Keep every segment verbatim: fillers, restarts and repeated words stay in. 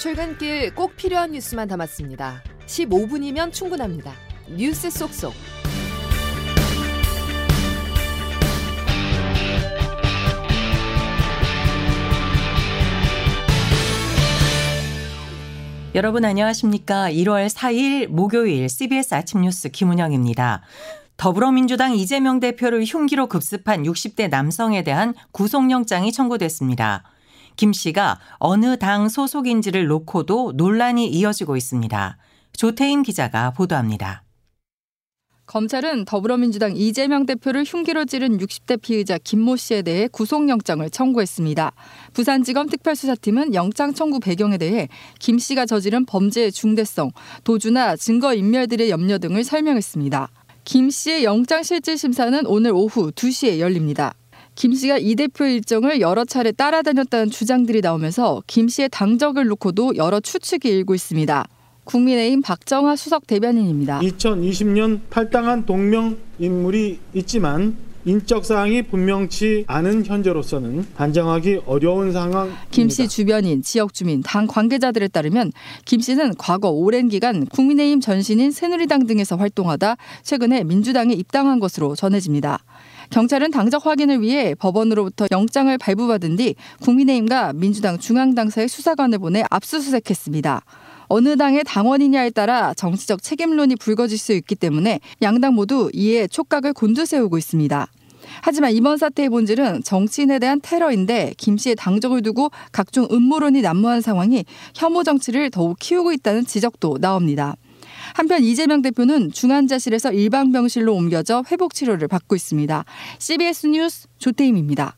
출근길 꼭 필요한 뉴스만 담았습니다. 십오 분이면 충분합니다. 뉴스 속속. 여러분 안녕하십니까? 일월 사일 목요일 씨비에스 아침 뉴스 김은영입니다. 더불어민주당 이재명 대표를 흉기로 급습한 육십 대 남성에 대한 구속영장이 청구됐습니다. 김 씨가 어느 당 소속인지를 놓고도 논란이 이어지고 있습니다. 조태임 기자가 보도합니다. 검찰은 더불어민주당 이재명 대표를 흉기로 찌른 육십 대 피의자 김모 씨에 대해 구속영장을 청구했습니다. 부산지검 특별수사팀은 영장 청구 배경에 대해 김 씨가 저지른 범죄의 중대성, 도주나 증거인멸들의 염려 등을 설명했습니다. 김 씨의 영장실질심사는 오늘 오후 두 시에 열립니다. 김 씨가 이 대표 일정을 여러 차례 따라다녔다는 주장들이 나오면서 김 씨의 당적을 놓고도 여러 추측이 일고 있습니다. 국민의힘 박정하 수석 대변인입니다. 이천이십 년 탈당한 동명 인물이 있지만 인적 사항이 분명치 않은 현재로서는 단정하기 어려운 상황입니다. 김 씨 주변인, 지역 주민, 당 관계자들에 따르면 김 씨는 과거 오랜 기간 국민의힘 전신인 새누리당 등에서 활동하다 최근에 민주당에 입당한 것으로 전해집니다. 경찰은 당적 확인을 위해 법원으로부터 영장을 발부받은 뒤 국민의힘과 민주당 중앙당사의 수사관을 보내 압수수색했습니다. 어느 당의 당원이냐에 따라 정치적 책임론이 불거질 수 있기 때문에 양당 모두 이에 촉각을 곤두세우고 있습니다. 하지만 이번 사태의 본질은 정치인에 대한 테러인데 김 씨의 당적을 두고 각종 음모론이 난무한 상황이 혐오 정치를 더욱 키우고 있다는 지적도 나옵니다. 한편 이재명 대표는 중환자실에서 일방병실로 옮겨져 회복치료를 받고 있습니다. 씨비에스 뉴스 조태임입니다.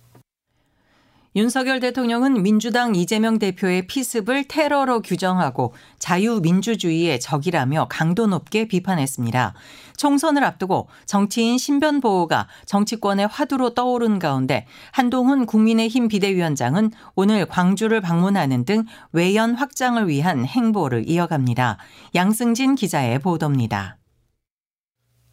윤석열 대통령은 민주당 이재명 대표의 피습을 테러로 규정하고 자유민주주의의 적이라며 강도 높게 비판했습니다. 총선을 앞두고 정치인 신변 보호가 정치권의 화두로 떠오른 가운데 한동훈 국민의힘 비대위원장은 오늘 광주를 방문하는 등 외연 확장을 위한 행보를 이어갑니다. 양승진 기자의 보도입니다.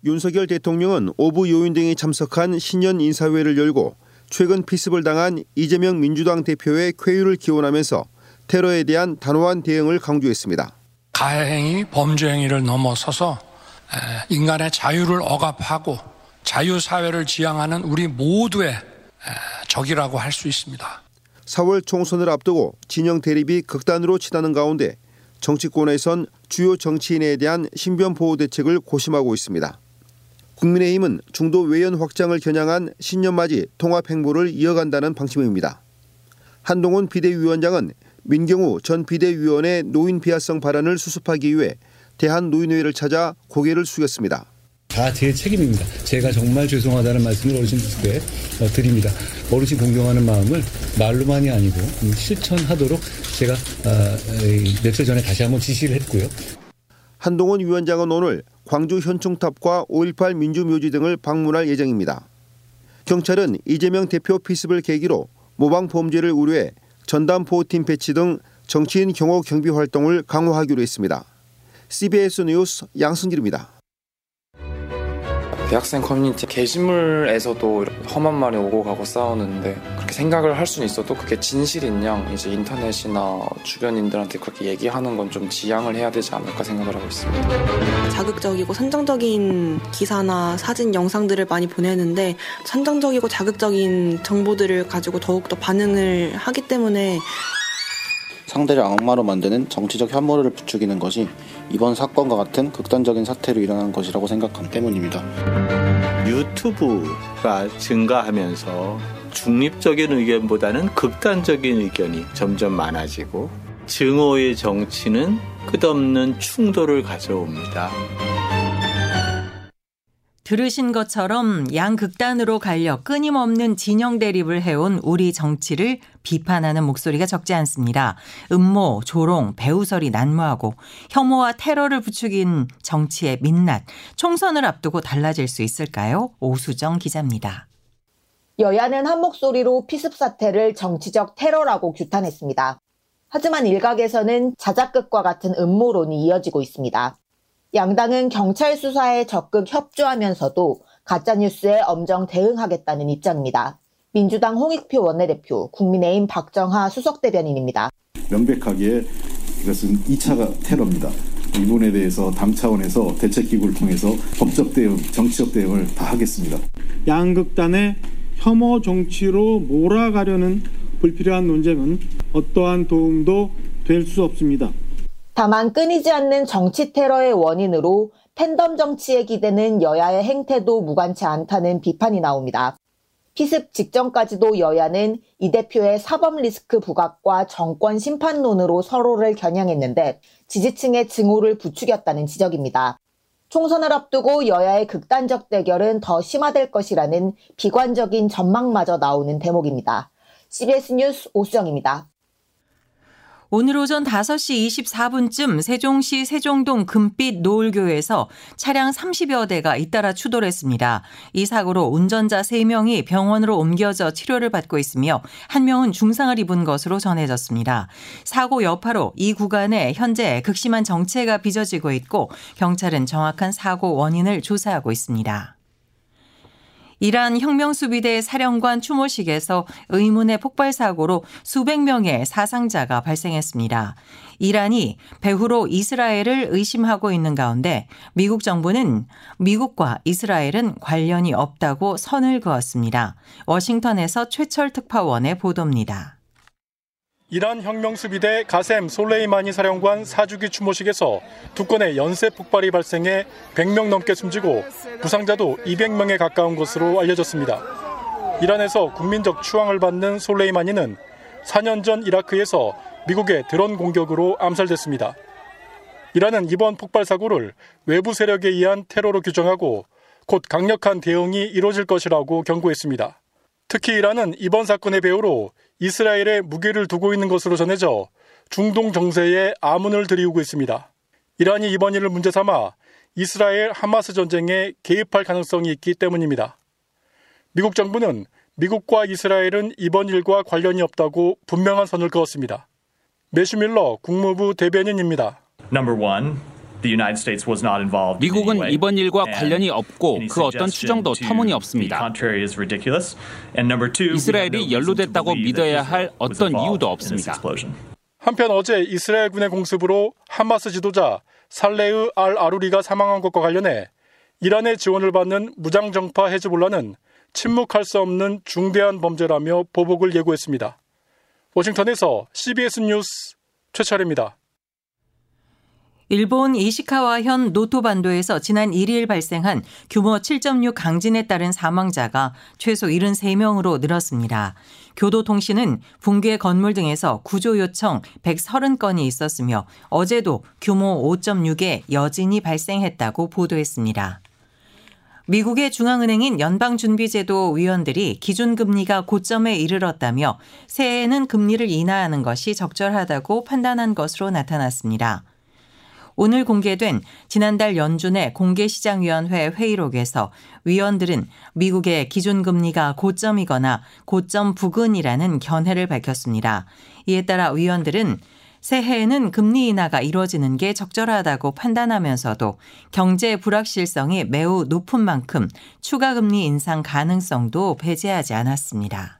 윤석열 대통령은 오부 요인 등이 참석한 신년 인사회를 열고 최근 피습을 당한 이재명 민주당 대표의 쾌유를 기원하면서 테러에 대한 단호한 대응을 강조했습니다. 가해 행위, 범죄 행위를 넘어서서 인간의 자유를 억압하고 자유사회를 지향하는 우리 모두의 적이라고 할 수 있습니다. 사월 총선을 앞두고 진영 대립이 극단으로 치닫는 가운데 정치권에선 주요 정치인에 대한 신변 보호 대책을 고심하고 있습니다. 국민의힘은 중도 외연 확장을 겨냥한 신년맞이 통합 행보를 이어간다는 방침입니다. 한동훈 비대위원장은 민경우 전 비대위원의 노인 비하성 발언을 수습하기 위해 대한노인회를 찾아 고개를 숙였습니다. 다 제 책임입니다. 제가 정말 죄송하다는 말씀을 어르신께 드립니다. 어르신 공경하는 마음을 말로만이 아니고 실천하도록 제가 며칠 전에 다시 한번 지시를 했고요. 한동훈 위원장은 오늘 광주 현충탑과 오일팔 민주묘지 등을 방문할 예정입니다. 경찰은 이재명 대표 피습을 계기로 모방 범죄를 우려해 전담 보호팀 배치 등 정치인 경호 경비 활동을 강화하기로 했습니다. 씨비에스 뉴스 양승길입니다. 대학생 커뮤니티 게시물에서도 험한 말이 오고 가고 싸우는데 그렇게 생각을 할 수는 있어도 그게 진실인 양 이제 인터넷이나 주변인들한테 그렇게 얘기하는 건 좀 지양을 해야 되지 않을까 생각을 하고 있습니다. 자극적이고 선정적인 기사나 사진, 영상들을 많이 보내는데 선정적이고 자극적인 정보들을 가지고 더욱더 반응을 하기 때문에 상대를 악마로 만드는 정치적 혐오를 부추기는 것이 이번 사건과 같은 극단적인 사태로 일어난 것이라고 생각함 때문입니다. 유튜브가 증가하면서 중립적인 의견보다는 극단적인 의견이 점점 많아지고 증오의 정치는 끝없는 충돌을 가져옵니다. 들으신 것처럼 양극단으로 갈려 끊임없는 진영 대립을 해온 우리 정치를 비판하는 목소리가 적지 않습니다. 음모, 조롱, 배후설이 난무하고 혐오와 테러를 부추긴 정치의 민낯, 총선을 앞두고 달라질 수 있을까요? 오수정 기자입니다. 여야는 한 목소리로 피습 사태를 정치적 테러라고 규탄했습니다. 하지만 일각에서는 자작극과 같은 음모론이 이어지고 있습니다. 양당은 경찰 수사에 적극 협조하면서도 가짜뉴스에 엄정 대응하겠다는 입장입니다. 민주당 홍익표 원내대표, 국민의힘 박정하 수석대변인입니다. 명백하게 이것은 이 차 테러입니다. 일본에 대해서 당 차원에서 대책기구를 통해서 법적 대응, 정치적 대응을 다 하겠습니다. 양극단의 혐오 정치로 몰아가려는 불필요한 논쟁은 어떠한 도움도 될 수 없습니다. 다만 끊이지 않는 정치 테러의 원인으로 팬덤 정치에 기대는 여야의 행태도 무관치 않다는 비판이 나옵니다. 피습 직전까지도 여야는 이 대표의 사법 리스크 부각과 정권 심판론으로 서로를 겨냥했는데 지지층의 증오를 부추겼다는 지적입니다. 총선을 앞두고 여야의 극단적 대결은 더 심화될 것이라는 비관적인 전망마저 나오는 대목입니다. 씨비에스 뉴스 오수정입니다. 오늘 오전 다섯 시 이십사 분쯤 세종시 세종동 금빛 노을교에서 차량 삼십여 대가 잇따라 추돌했습니다. 이 사고로 운전자 세 명이 병원으로 옮겨져 치료를 받고 있으며 한 명은 중상을 입은 것으로 전해졌습니다. 사고 여파로 이 구간에 현재 극심한 정체가 빚어지고 있고 경찰은 정확한 사고 원인을 조사하고 있습니다. 이란 혁명수비대 사령관 추모식에서 의문의 폭발 사고로 수백 명의 사상자가 발생했습니다. 이란이 배후로 이스라엘을 의심하고 있는 가운데 미국 정부는 미국과 이스라엘은 관련이 없다고 선을 그었습니다. 워싱턴에서 최철 특파원의 보도입니다. 이란 혁명수비대 가셈 솔레이마니 사령관 사주기 추모식에서 두 건의 연쇄 폭발이 발생해 백 명 넘게 숨지고 부상자도 이백 명에 가까운 것으로 알려졌습니다. 이란에서 국민적 추앙을 받는 솔레이마니는 사 년 전 이라크에서 미국의 드론 공격으로 암살됐습니다. 이란은 이번 폭발 사고를 외부 세력에 의한 테러로 규정하고 곧 강력한 대응이 이루어질 것이라고 경고했습니다. 특히 이란은 이번 사건의 배후로 이스라엘에 무게를 두고 있는 것으로 전해져 중동 정세에 암운을 들이우고 있습니다. 이란이 이번 일을 문제 삼아 이스라엘 하마스 전쟁에 개입할 가능성이 있기 때문입니다. 미국 정부는 미국과 이스라엘은 이번 일과 관련이 없다고 분명한 선을 그었습니다. 매슈 밀러 국무부 대변인입니다. 미국은 이번 일과 관련이 없고 그 어떤 추정도 터무니없습니다. 이스라엘이 연루됐다고 믿어야 할 어떤 이유도 없습니다. 한편 어제 이스라엘군의 공습으로 하마스 지도자 살레흐 알 아루리가 사망한 것과 관련해 이란의 지원을 받는 무장정파 헤즈볼라는 침묵할 수 없는 중대한 범죄라며 보복을 예고했습니다. 워싱턴에서 씨비에스 뉴스 최철입니다. 일본 이시카와현 노토반도에서 지난 일 일 발생한 규모 칠 점 육 강진에 따른 사망자가 최소 칠십삼 명으로 늘었습니다. 교도통신은 붕괴 건물 등에서 구조 요청 백삼십 건이 있었으며 어제도 규모 오 점 육의 여진이 발생했다고 보도했습니다. 미국의 중앙은행인 연방준비제도 위원들이 기준금리가 고점에 이르렀다며 새해에는 금리를 인하하는 것이 적절하다고 판단한 것으로 나타났습니다. 오늘 공개된 지난달 연준의 공개시장위원회 회의록에서 위원들은 미국의 기준금리가 고점이거나 고점 부근이라는 견해를 밝혔습니다. 이에 따라 위원들은 새해에는 금리 인하가 이루어지는 게 적절하다고 판단하면서도 경제 불확실성이 매우 높은 만큼 추가 금리 인상 가능성도 배제하지 않았습니다.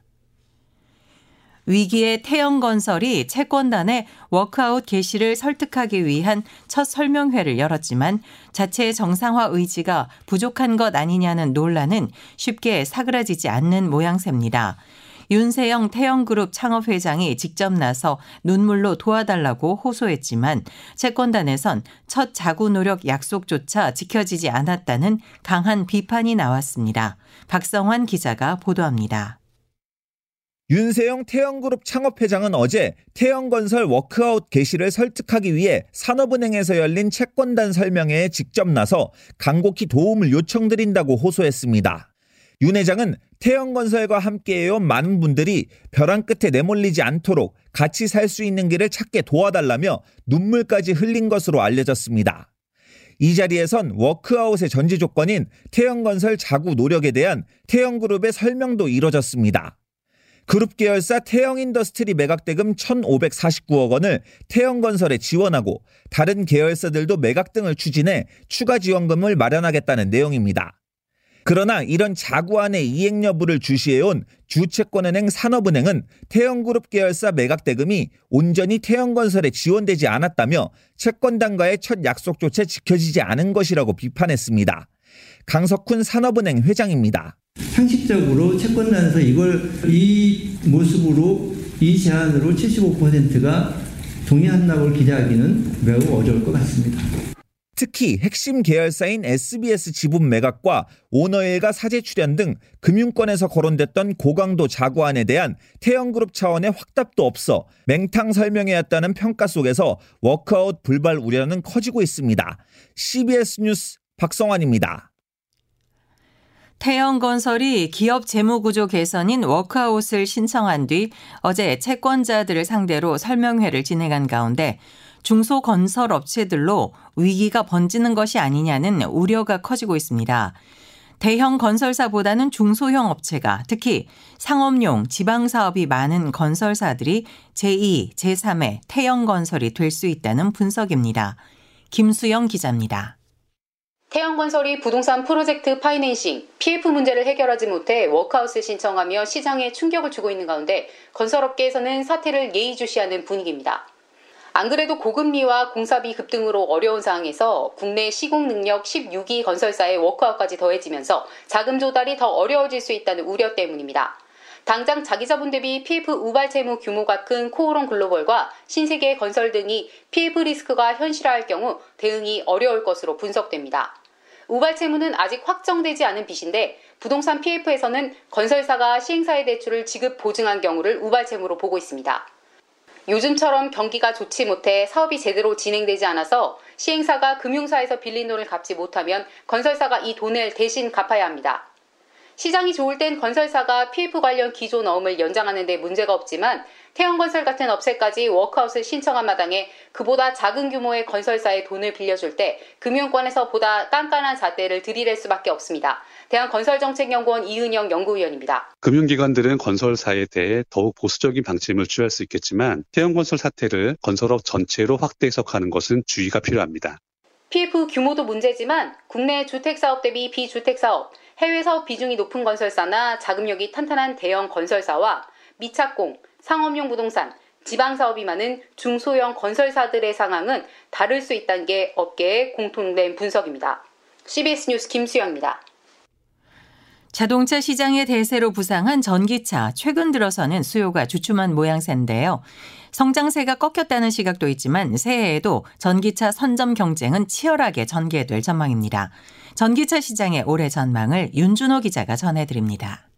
위기의 태영건설이 채권단의 워크아웃 개시를 설득하기 위한 첫 설명회를 열었지만 자체 정상화 의지가 부족한 것 아니냐는 논란은 쉽게 사그라지지 않는 모양새입니다. 윤세영 태영그룹 창업회장이 직접 나서 눈물로 도와달라고 호소했지만 채권단에선 첫 자구 노력 약속조차 지켜지지 않았다는 강한 비판이 나왔습니다. 박성환 기자가 보도합니다. 윤세영 태영그룹 창업회장은 어제 태영건설 워크아웃 개시를 설득하기 위해 산업은행에서 열린 채권단 설명회에 직접 나서 간곡히 도움을 요청드린다고 호소했습니다. 윤 회장은 태영건설과 함께해온 많은 분들이 벼랑 끝에 내몰리지 않도록 같이 살 수 있는 길을 찾게 도와달라며 눈물까지 흘린 것으로 알려졌습니다. 이 자리에선 워크아웃의 전제 조건인 태영건설 자구 노력에 대한 태영그룹의 설명도 이뤄졌습니다. 그룹 계열사 태영인더스트리 매각대금 천오백사십구억 원을 태영건설에 지원하고 다른 계열사들도 매각 등을 추진해 추가 지원금을 마련하겠다는 내용입니다. 그러나 이런 자구안의 이행 여부를 주시해온 주채권은행 산업은행은 태영그룹 계열사 매각대금이 온전히 태영건설에 지원되지 않았다며 채권단과의 첫 약속조차 지켜지지 않은 것이라고 비판했습니다. 강석훈 산업은행 회장입니다. 상식적으로 채권단에서 이걸 이 모습으로 이 제안으로 칠십오 퍼센트가 동의한다고 기대하기는 매우 어려울 것 같습니다. 특히 핵심 계열사인 에스비에스 지분 매각과 오너일가 사재 출연 등 금융권에서 거론됐던 고강도 자구안에 대한 태영그룹 차원의 확답도 없어 맹탕 설명회였다는 평가 속에서 워크아웃 불발 우려는 커지고 있습니다. 씨비에스 뉴스 박성환입니다. 태영건설이 기업 재무구조 개선인 워크아웃을 신청한 뒤 어제 채권자들을 상대로 설명회를 진행한 가운데 중소건설업체들로 위기가 번지는 것이 아니냐는 우려가 커지고 있습니다. 대형 건설사보다는 중소형 업체가 특히 상업용 지방사업이 많은 건설사들이 제이, 제삼의 태영건설이 될 수 있다는 분석입니다. 김수영 기자입니다. 태영건설이 부동산 프로젝트 파이낸싱, 피에프 문제를 해결하지 못해 워크아웃을 신청하며 시장에 충격을 주고 있는 가운데 건설업계에서는 사태를 예의주시하는 분위기입니다. 안 그래도 고금리와 공사비 급등으로 어려운 상황에서 국내 시공능력 십육 위 건설사의 워크아웃까지 더해지면서 자금 조달이 더 어려워질 수 있다는 우려 때문입니다. 당장 자기 자본 대비 피에프 우발 채무 규모가 큰 코오롱 글로벌과 신세계 건설 등이 피에프 리스크가 현실화할 경우 대응이 어려울 것으로 분석됩니다. 우발 채무는 아직 확정되지 않은 빚인데 부동산 피에프에서는 건설사가 시행사에 대출을 지급 보증한 경우를 우발 채무로 보고 있습니다. 요즘처럼 경기가 좋지 못해 사업이 제대로 진행되지 않아서 시행사가 금융사에서 빌린 돈을 갚지 못하면 건설사가 이 돈을 대신 갚아야 합니다. 시장이 좋을 땐 건설사가 피에프 관련 기존 어음을 연장하는 데 문제가 없지만 태영건설 같은 업체까지 워크아웃을 신청한 마당에 그보다 작은 규모의 건설사에 돈을 빌려줄 때 금융권에서 보다 깐깐한 잣대를 들이댈 수밖에 없습니다. 대한건설정책연구원 이은영 연구위원입니다. 금융기관들은 건설사에 대해 더욱 보수적인 방침을 취할 수 있겠지만 태영건설 사태를 건설업 전체로 확대 해석하는 것은 주의가 필요합니다. 피에프 규모도 문제지만 국내 주택사업 대비 비주택사업, 해외 사업 비중이 높은 건설사나 자금력이 탄탄한 대형 건설사와 미착공, 상업용 부동산, 지방사업이 많은 중소형 건설사들의 상황은 다를 수 있다는 게 업계의 공통된 분석입니다. 씨비에스 뉴스 김수영입니다. 자동차 시장의 대세로 부상한 전기차, 최근 들어서는 수요가 주춤한 모양새인데요. 성장세가 꺾였다는 시각도 있지만 새해에도 전기차 선점 경쟁은 치열하게 전개될 전망입니다. 전기차 시장의 올해 전망을 윤준호 기자가 전해드립니다.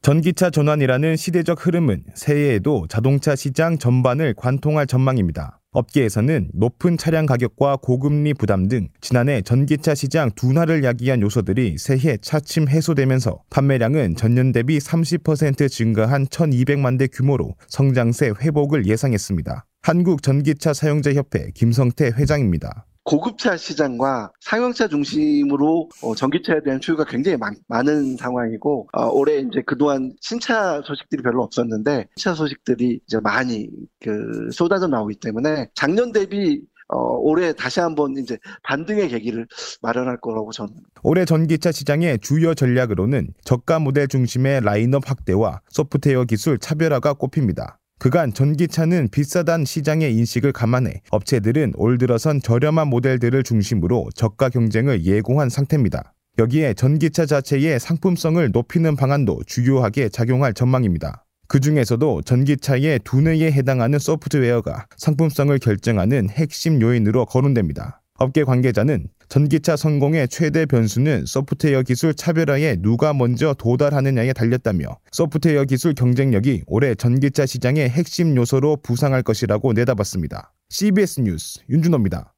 전기차 전환이라는 시대적 흐름은 새해에도 자동차 시장 전반을 관통할 전망입니다. 업계에서는 높은 차량 가격과 고금리 부담 등 지난해 전기차 시장 둔화를 야기한 요소들이 새해 차츰 해소되면서 판매량은 전년 대비 삼십 퍼센트 증가한 천이백만 대 규모로 성장세 회복을 예상했습니다. 한국전기차사용자협회 김성태 회장입니다. 고급차 시장과 상용차 중심으로 전기차에 대한 수요가 굉장히 많, 많은 상황이고 어, 올해 이제 그동안 신차 소식들이 별로 없었는데 신차 소식들이 이제 많이 그 쏟아져 나오기 때문에 작년 대비 어, 올해 다시 한번 이제 반등의 계기를 마련할 거라고 저는. 올해 전기차 시장의 주요 전략으로는 저가 모델 중심의 라인업 확대와 소프트웨어 기술 차별화가 꼽힙니다. 그간 전기차는 비싸단 시장의 인식을 감안해 업체들은 올 들어선 저렴한 모델들을 중심으로 저가 경쟁을 예고한 상태입니다. 여기에 전기차 자체의 상품성을 높이는 방안도 주요하게 작용할 전망입니다. 그중에서도 전기차의 두뇌에 해당하는 소프트웨어가 상품성을 결정하는 핵심 요인으로 거론됩니다. 업계 관계자는 전기차 성공의 최대 변수는 소프트웨어 기술 차별화에 누가 먼저 도달하느냐에 달렸다며 소프트웨어 기술 경쟁력이 올해 전기차 시장의 핵심 요소로 부상할 것이라고 내다봤습니다. 씨비에스 뉴스 윤준호입니다.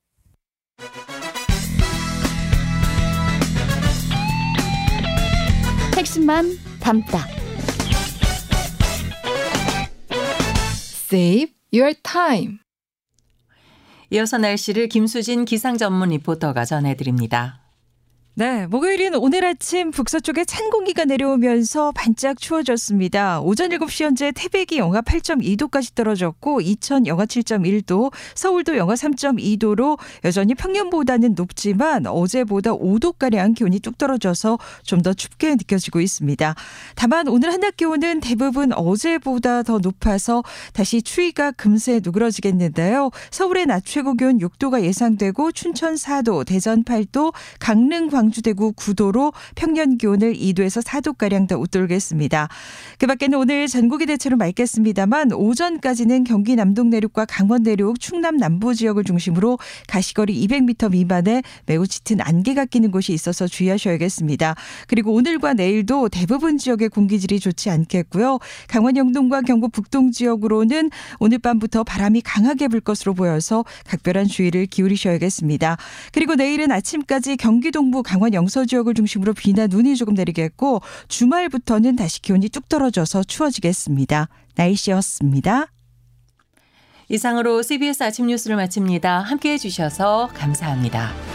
핵심만 담다. Save your time. 이어서 날씨를 김수진 기상전문 리포터가 전해드립니다. 네, 목요일인 오늘 아침 북서쪽에 찬 공기가 내려오면서 반짝 추워졌습니다. 오전 일곱 시 현재 태백이 영하 팔 점 이 도까지 떨어졌고 이천 영하 칠 점 일 도, 서울도 영하 삼 점 이 도로 여전히 평년보다는 높지만 어제보다 오 도가량 기온이 뚝 떨어져서 좀 더 춥게 느껴지고 있습니다. 다만 오늘 한낮 기온은 대부분 어제보다 더 높아서 다시 추위가 금세 누그러지겠는데요. 서울의 낮 최고 기온 육 도가 예상되고 춘천 사 도, 대전 팔 도, 강릉 광 광주, 대구 구 도로 평년 기온을 이 도에서 사 도가량 더 웃돌겠습니다. 그 밖에는 오늘 전국이 대체로 맑겠습니다만 오전까지는 경기 남동 내륙과 강원 내륙, 충남 남부 지역을 중심으로 가시거리 이백 미터 미만의 매우 짙은 안개가 끼는 곳이 있어서 주의하셔야겠습니다. 그리고 오늘과 내일도 대부분 지역의 공기질이 좋지 않겠고요. 강원 영동과 경북 북동 지역으로는 오늘 밤부터 바람이 강하게 불 것으로 보여서 각별한 주의를 기울이셔야겠습니다. 그리고 내일은 아침까지 경기 동부, 강원 영서 지역을 중심으로 비나 눈이 조금 내리겠고 주말부터는 다시 기온이 뚝 떨어져서 추워지겠습니다. 날씨였습니다. 이상으로 씨비에스 아침 뉴스를 마칩니다. 함께해 주셔서 감사합니다.